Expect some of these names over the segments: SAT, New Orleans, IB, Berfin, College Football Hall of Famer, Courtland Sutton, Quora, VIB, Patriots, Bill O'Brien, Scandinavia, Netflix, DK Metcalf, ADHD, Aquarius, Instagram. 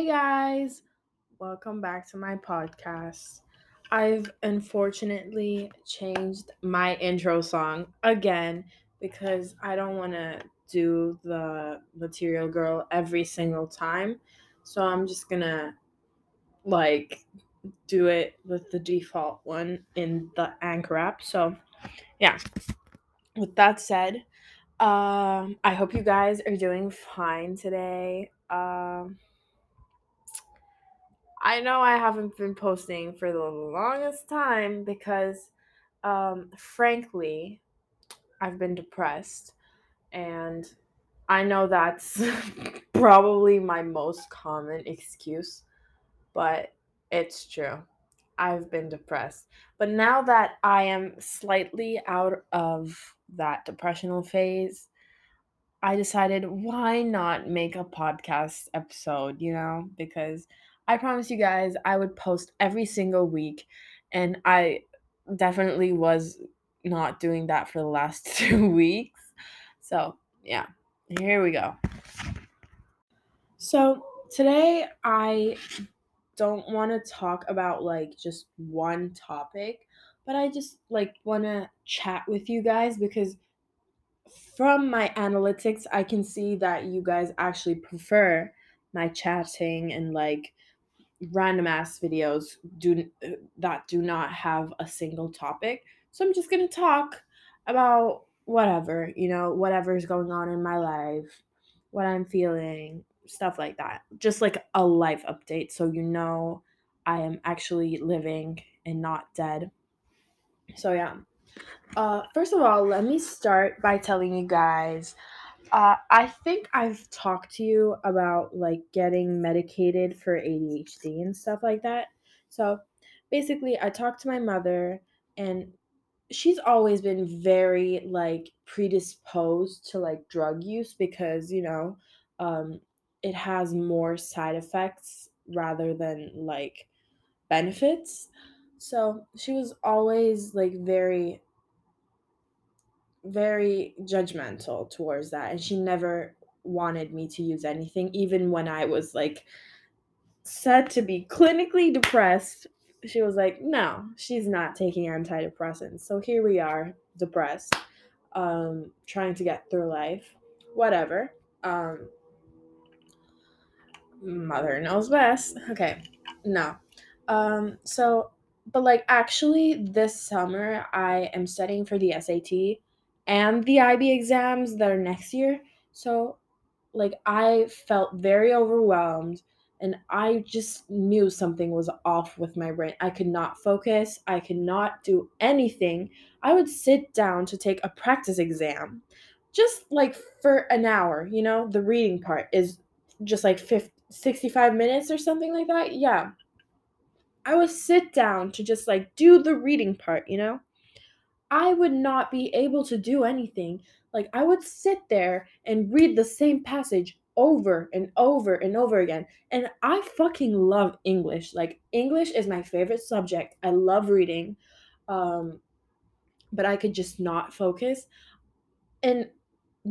Hey guys, welcome back to my podcast. I've unfortunately changed my intro song again because I don't want to do the Material Girl every single time. So I'm just gonna do it with the default one in the Anchor app. So yeah, with that said, I hope you guys are doing fine today. I know I haven't been posting for the longest time because, frankly, I've been depressed, and I know that's probably my most common excuse, but it's true. I've been depressed. But now that I am slightly out of that depressional phase, I decided why not make a podcast episode, because I promise you guys I would post every single week, and I definitely was not doing that for the last 2 weeks. So yeah, here we go. So today I don't want to talk about just one topic, but I just want to chat with you guys because from my analytics I can see that you guys actually prefer my chatting and random ass videos do not have a single topic. So I'm just gonna talk about whatever, whatever's going on in my life, what I'm feeling, stuff like that. Just a life update, so I am actually living and not dead. So yeah. First of all, let me start by telling you guys I think I've talked to you about getting medicated for ADHD and stuff like that. So basically I talked to my mother, and she's always been very predisposed to drug use because, it has more side effects rather than benefits. So she was always very, very judgmental towards that, and she never wanted me to use anything. Even when I was said to be clinically depressed, she was no, she's not taking antidepressants. So here we are, depressed, trying to get through life, whatever. Mother knows best. Okay, no. Actually this summer I am studying for the SAT and the IB exams that are next year. So, I felt very overwhelmed, and I just knew something was off with my brain. I could not focus. I could not do anything. I would sit down to take a practice exam just, for an hour, The reading part is just, 65 minutes or something like that. Yeah. I would sit down to just, do the reading part, I would not be able to do anything. I would sit there and read the same passage over and over and over again. And I fucking love English. English is my favorite subject. I love reading. But I could just not focus. And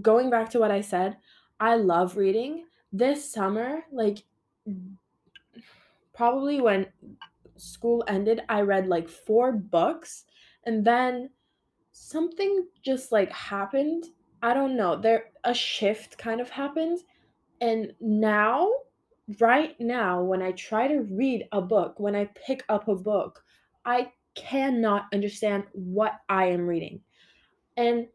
going back to what I said, I love reading. This summer, probably when school ended, I read, 4 books. And then something just happened. I don't know. A shift kind of happened. And now, right now, when I try to read a book, when I pick up a book, I cannot understand what I am reading. And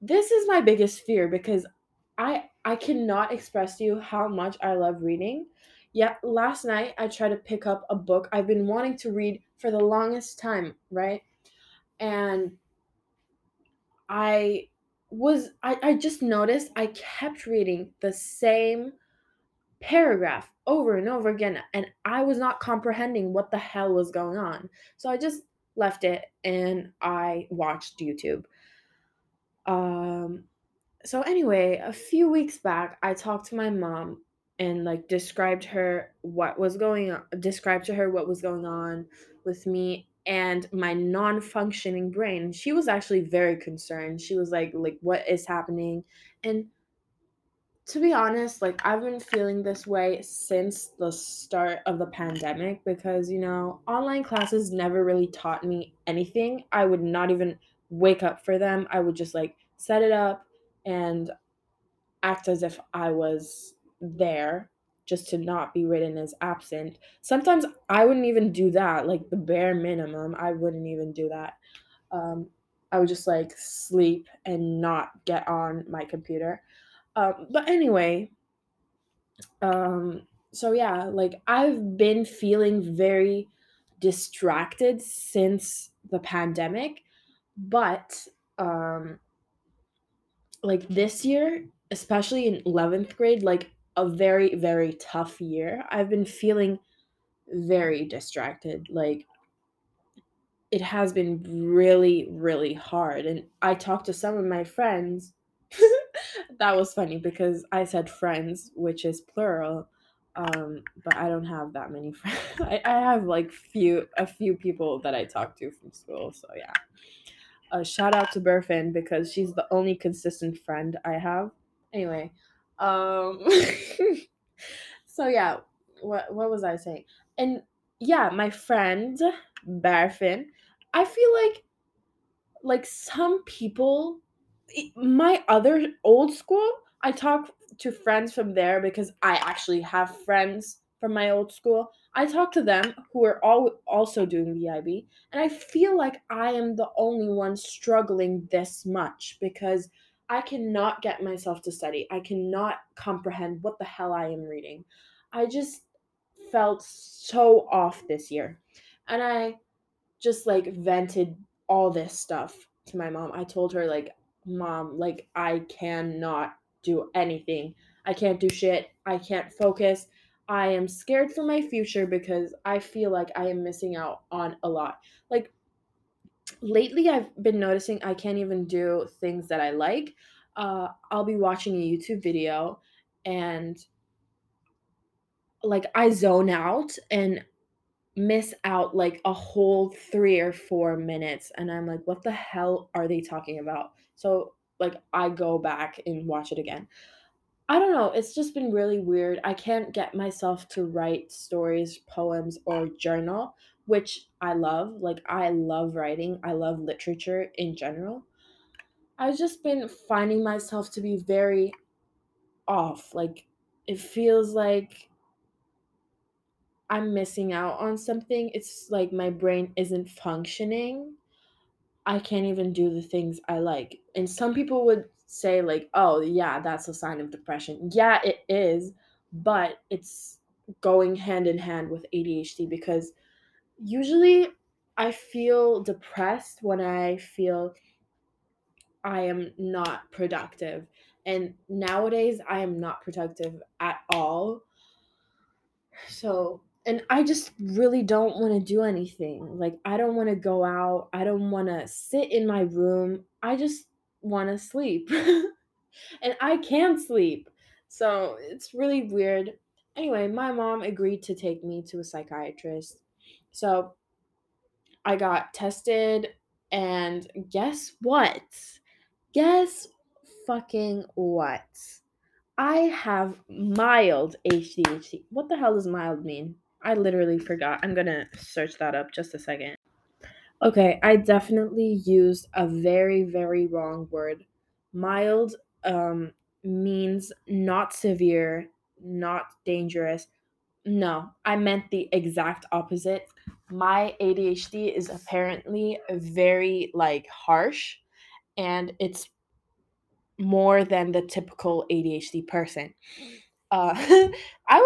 this is my biggest fear because I cannot express to you how much I love reading. Yeah, last night I tried to pick up a book I've been wanting to read for the longest time, right? And I just noticed I kept reading the same paragraph over and over again, and I was not comprehending what the hell was going on. So I just left it and I watched YouTube. So anyway, a few weeks back, I talked to my mom and described to her what was going on with me and my non-functioning brain. She was actually very concerned. She was like, what is happening? And to be honest, like, I've been feeling this way since the start of the pandemic because, you know, online classes never really taught me anything. I would not even wake up for them. I would just, like, set it up and act as if I was there just to not be written as absent. Sometimes I wouldn't even do that, like, the bare minimum. I wouldn't even do that. I would just, like, sleep and not get on my computer. But anyway, so yeah, like, I've been feeling very distracted since the pandemic, but, like, this year, especially in 11th grade, like, a very, very tough year, I've been feeling very distracted. Like, it has been really, really hard, and I talked to some of my friends. That was funny because I said friends, which is plural, but I don't have that many friends. I have like a few people that I talk to from school, so yeah. Shout out to Berfin because she's the only consistent friend I have. Anyway, so yeah, what was I saying? And yeah, my friend Berfin, I feel like some people. My other old school, I talk to friends from there because I actually have friends from my old school. I talk to them who are all also doing VIB, and I feel like I am the only one struggling this much because I cannot get myself to study. I cannot comprehend what the hell I am reading. I just felt so off this year, and I just like vented all this stuff to my mom. I told her like, Mom, like, I cannot do anything. I can't do shit. I can't focus. I am scared for my future because I feel like I am missing out on a lot. Like, lately I've been noticing I can't even do things that I like. I'll be watching a YouTube video and, like, I zone out and miss out, like, a whole 3 or 4 minutes. And I'm like, what the hell are they talking about? So, like, I go back and watch it again. I don't know. It's just been really weird. I can't get myself to write stories, poems, or journal, which I love. Like, I love writing. I love literature in general. I've just been finding myself to be very off. Like, it feels like I'm missing out on something. It's like my brain isn't functioning. I can't even do the things I like. And some people would say like, oh yeah, that's a sign of depression. Yeah, it is, but it's going hand in hand with ADHD because usually I feel depressed when I feel I am not productive. And nowadays I am not productive at all. So, and I just really don't want to do anything. Like, I don't want to go out. I don't want to sit in my room. I just want to sleep. And I can't sleep. So it's really weird. Anyway, my mom agreed to take me to a psychiatrist. So I got tested. And guess what? Guess fucking what? I have mild ADHD. What the hell does mild mean? I literally forgot. I'm gonna search that up just a second. Okay, I definitely used a very, very wrong word. Mild means not severe, not dangerous. No, I meant the exact opposite. My ADHD is apparently very, like, harsh, and it's more than the typical ADHD person. I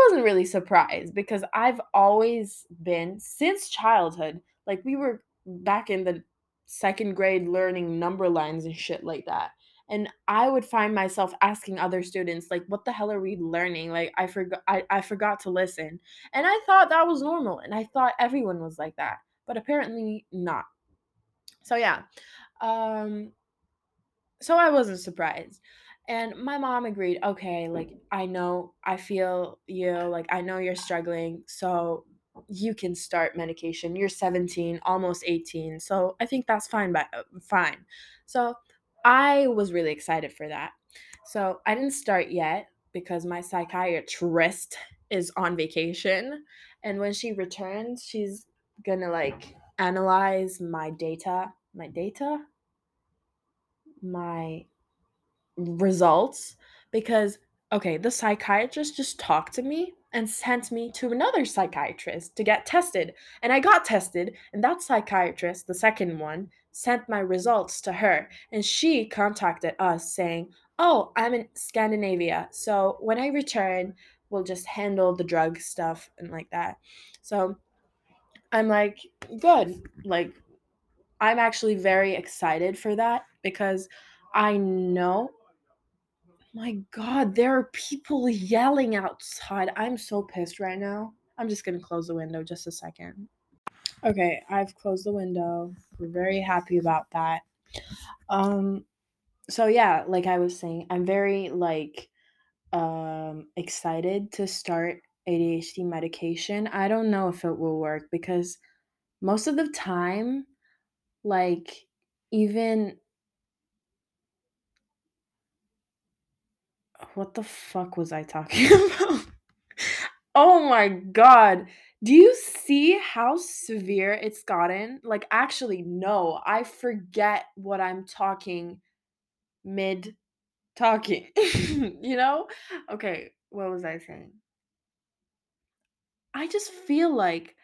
wasn't really surprised because I've always been, since childhood, like we were back in the 2nd grade learning number lines and shit like that. And I would find myself asking other students, like, what the hell are we learning? Like, I forgot to listen. And I thought that was normal. And I thought everyone was like that, but apparently not. So yeah. So I wasn't surprised. And my mom agreed, okay, like, I know, I feel you, like, I know you're struggling, so you can start medication. You're 17, almost 18, so I think that's fine, but fine. So I was really excited for that. So I didn't start yet because my psychiatrist is on vacation, and when she returns, she's gonna like analyze my data, my results, because okay, the psychiatrist just talked to me and sent me to another psychiatrist to get tested. And I got tested, and that psychiatrist, the second one, sent my results to her. And she contacted us saying, oh, I'm in Scandinavia, so when I return, we'll just handle the drug stuff and like that. So I'm like, good. Like, I'm actually very excited for that because I know... my God, there are people yelling outside. I'm so pissed right now. I'm just going to close the window just a second. Okay, I've closed the window. We're very happy about that. So yeah, like I was saying, I'm very like excited to start ADHD medication. I don't know if it will work because most of the time, like even... what the fuck was I talking about? Oh my God. Do you see how severe it's gotten? Like, actually, no. I forget what I'm talking mid-talking. You know? Okay, what was I saying? I just feel like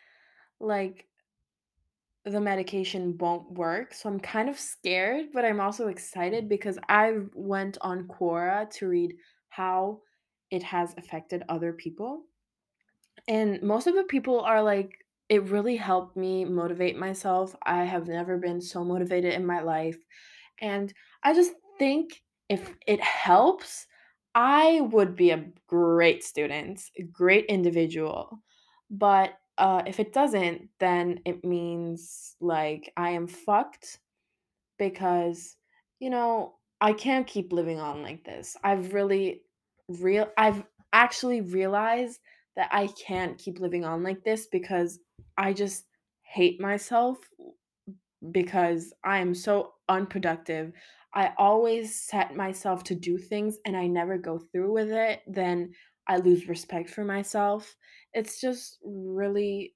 the medication won't work, so I'm kind of scared, but I'm also excited because I went on Quora to read how it has affected other people, and most of the people are like, it really helped me motivate myself. I have never been so motivated in my life, and I just think if it helps, I would be a great student, a great individual. But if it doesn't, then it means like I am fucked because, you know, I can't keep living on like this. I've actually realized that I can't keep living on like this because I just hate myself because I am so unproductive. I always set myself to do things and I never go through with it. Then I lose respect for myself. It's just really,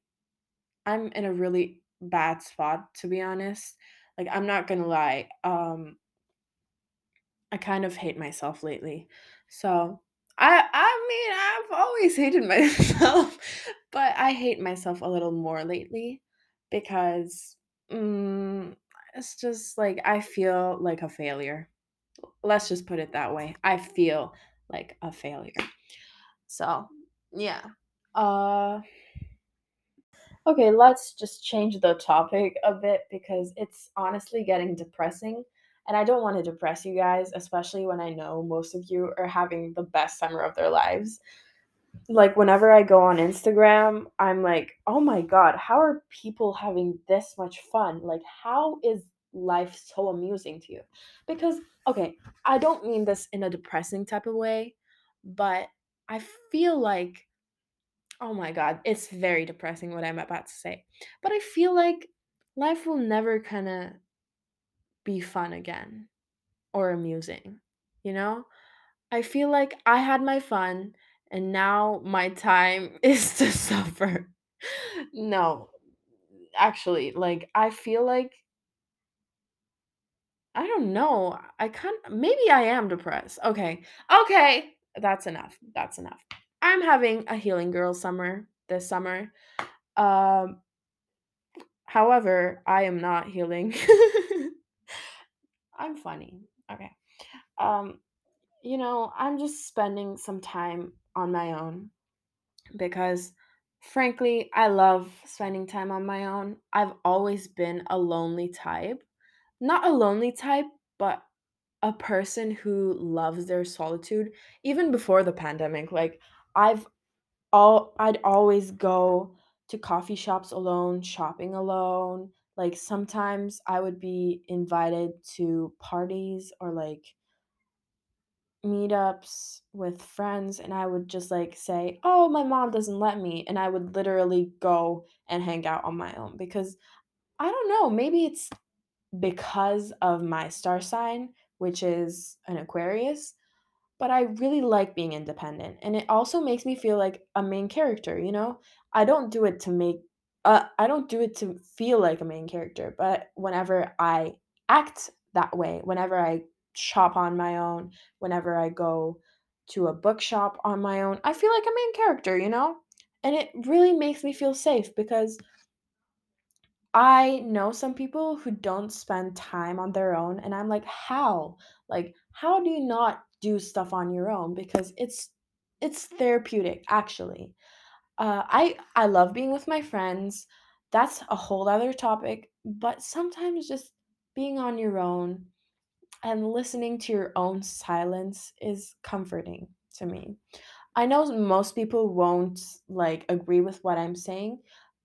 I'm in a really bad spot, to be honest. Like, I'm not gonna lie. I kind of hate myself lately. So, I mean, I've always hated myself, but I hate myself a little more lately because it's just like, I feel like a failure. Let's just put it that way. I feel like a failure. So, yeah. Okay, let's just change the topic a bit because it's honestly getting depressing. And I don't want to depress you guys, especially when I know most of you are having the best summer of their lives. Like, whenever I go on Instagram, I'm like, oh my God, how are people having this much fun? Like, how is life so amusing to you? Because, okay, I don't mean this in a depressing type of way, but I feel like, oh my God, it's very depressing what I'm about to say. But I feel like life will never kind of be fun again or amusing, you know? I feel like I had my fun and now my time is to suffer. No, actually, like, I feel like, I don't know. I can't, maybe I am depressed. Okay. That's enough. I'm having a healing girl summer this summer. However, I am not healing. I'm funny. Okay. You know, I'm just spending some time on my own because, frankly, I love spending time on my own. I've always been a lonely type. Not a lonely type, but a person who loves their solitude. Even before the pandemic, like I'd always go to coffee shops alone, shopping alone. Like, sometimes I would be invited to parties or like meetups with friends, and I would just like say, oh, my mom doesn't let me, and I would literally go and hang out on my own because I don't know, maybe it's because of my star sign, which is an Aquarius, But I really like being independent, and it also makes me feel like a main character, you know? I don't do it to feel like a main character, but whenever I act that way, whenever I shop on my own, whenever I go to a bookshop on my own, I feel like a main character, you know? And it really makes me feel safe, because I know some people who don't spend time on their own, and I'm like, how? Like, how do you not do stuff on your own? Because it's therapeutic, actually. I love being with my friends. That's a whole other topic, but sometimes just being on your own and listening to your own silence is comforting to me. I know most people won't agree with what I'm saying,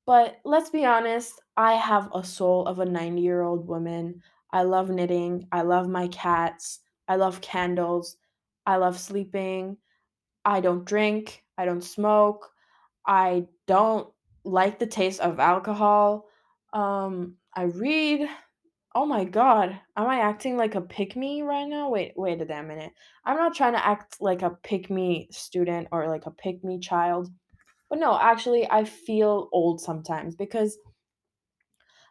but let's be honest, I have a soul of a 90-year-old woman. I love knitting, I love my cats, I love candles, I love sleeping, I don't drink, I don't smoke, I don't like the taste of alcohol, I read. Oh my god, am I acting like a pick-me right now? Wait a damn minute. I'm not trying to act like a pick-me student or like a pick-me child. But no, actually, I feel old sometimes because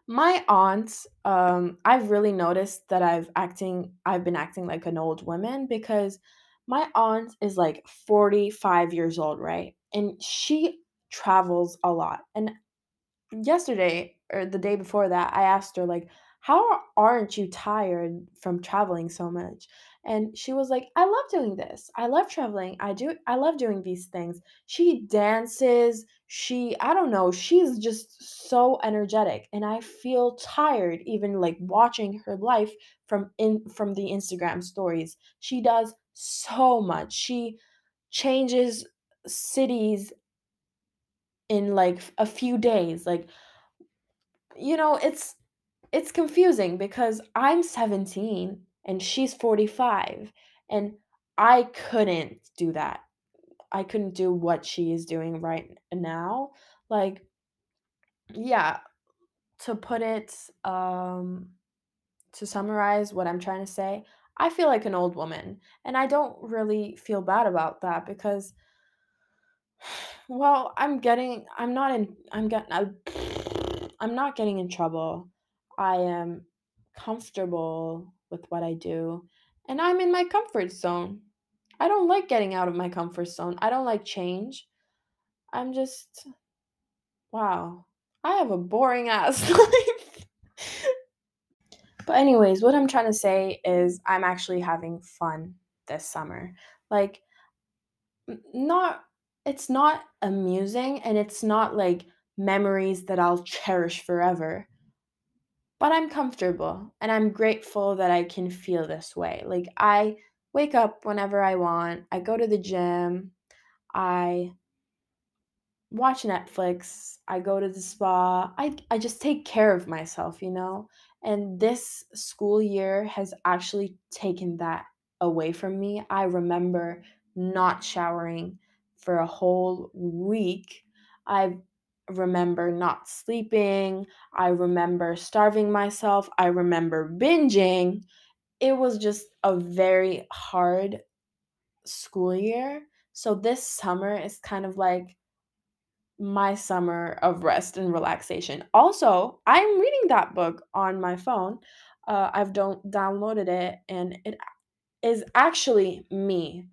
my aunts, I've really noticed that I've been acting like an old woman, because my aunt is like 45 years old, right? And she travels a lot. And yesterday or the day before that, I asked her, like, how aren't you tired from traveling so much? And she was like, I love doing this. I love traveling. I love doing these things. She dances. I don't know. She's just so energetic. And I feel tired even watching her life from the Instagram stories. She does so much. She changes cities in a few days. It's confusing because I'm 17 and she's 45, and I couldn't do that. I couldn't do what she is doing right now. To summarize what I'm trying to say, I feel like an old woman, and I don't really feel bad about that because, well, I'm not getting in trouble. I am comfortable with what I do, and I'm in my comfort zone. I don't like getting out of my comfort zone. I don't like change. I'm just, wow, I have a boring ass life. But anyways, what I'm trying to say is I'm actually having fun this summer. It's not amusing, and it's not memories that I'll cherish forever. But I'm comfortable, and I'm grateful that I can feel this way. I wake up whenever I want. I go to the gym. I watch Netflix. I go to the spa. I just take care of myself, you know? And this school year has actually taken that away from me. I remember not showering for a whole week. I remember not sleeping. I remember starving myself. I remember binging. It was just a very hard school year. So this summer is kind of my summer of rest and relaxation. Also, I'm reading that book on my phone. I've downloaded it, and it is actually me.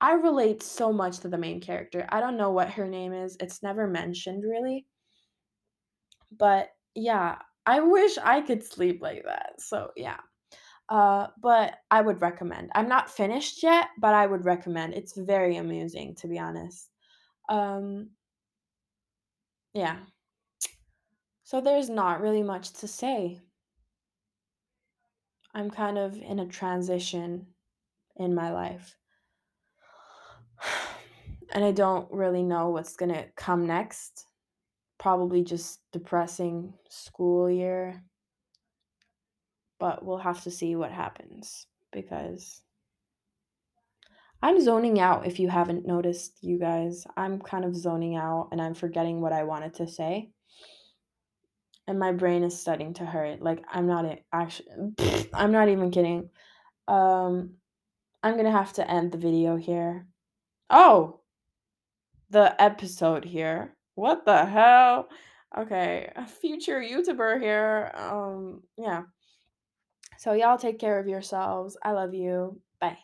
I relate so much to the main character. I don't know what her name is. It's never mentioned, really. But, yeah, I wish I could sleep like that. So, yeah. But I would recommend. I'm not finished yet, but I would recommend. It's very amusing, to be honest. Yeah. So there's not really much to say. I'm kind of in a transition in my life. And I don't really know what's going to come next. Probably just depressing school year. But we'll have to see what happens, because I'm zoning out, if you haven't noticed, you guys. I'm kind of zoning out, and I'm forgetting what I wanted to say. And my brain is starting to hurt. I'm not even kidding. I'm gonna have to end the video here. Oh, the episode here. What the hell? Okay, a future YouTuber here. Yeah. So y'all take care of yourselves. I love you. Bye.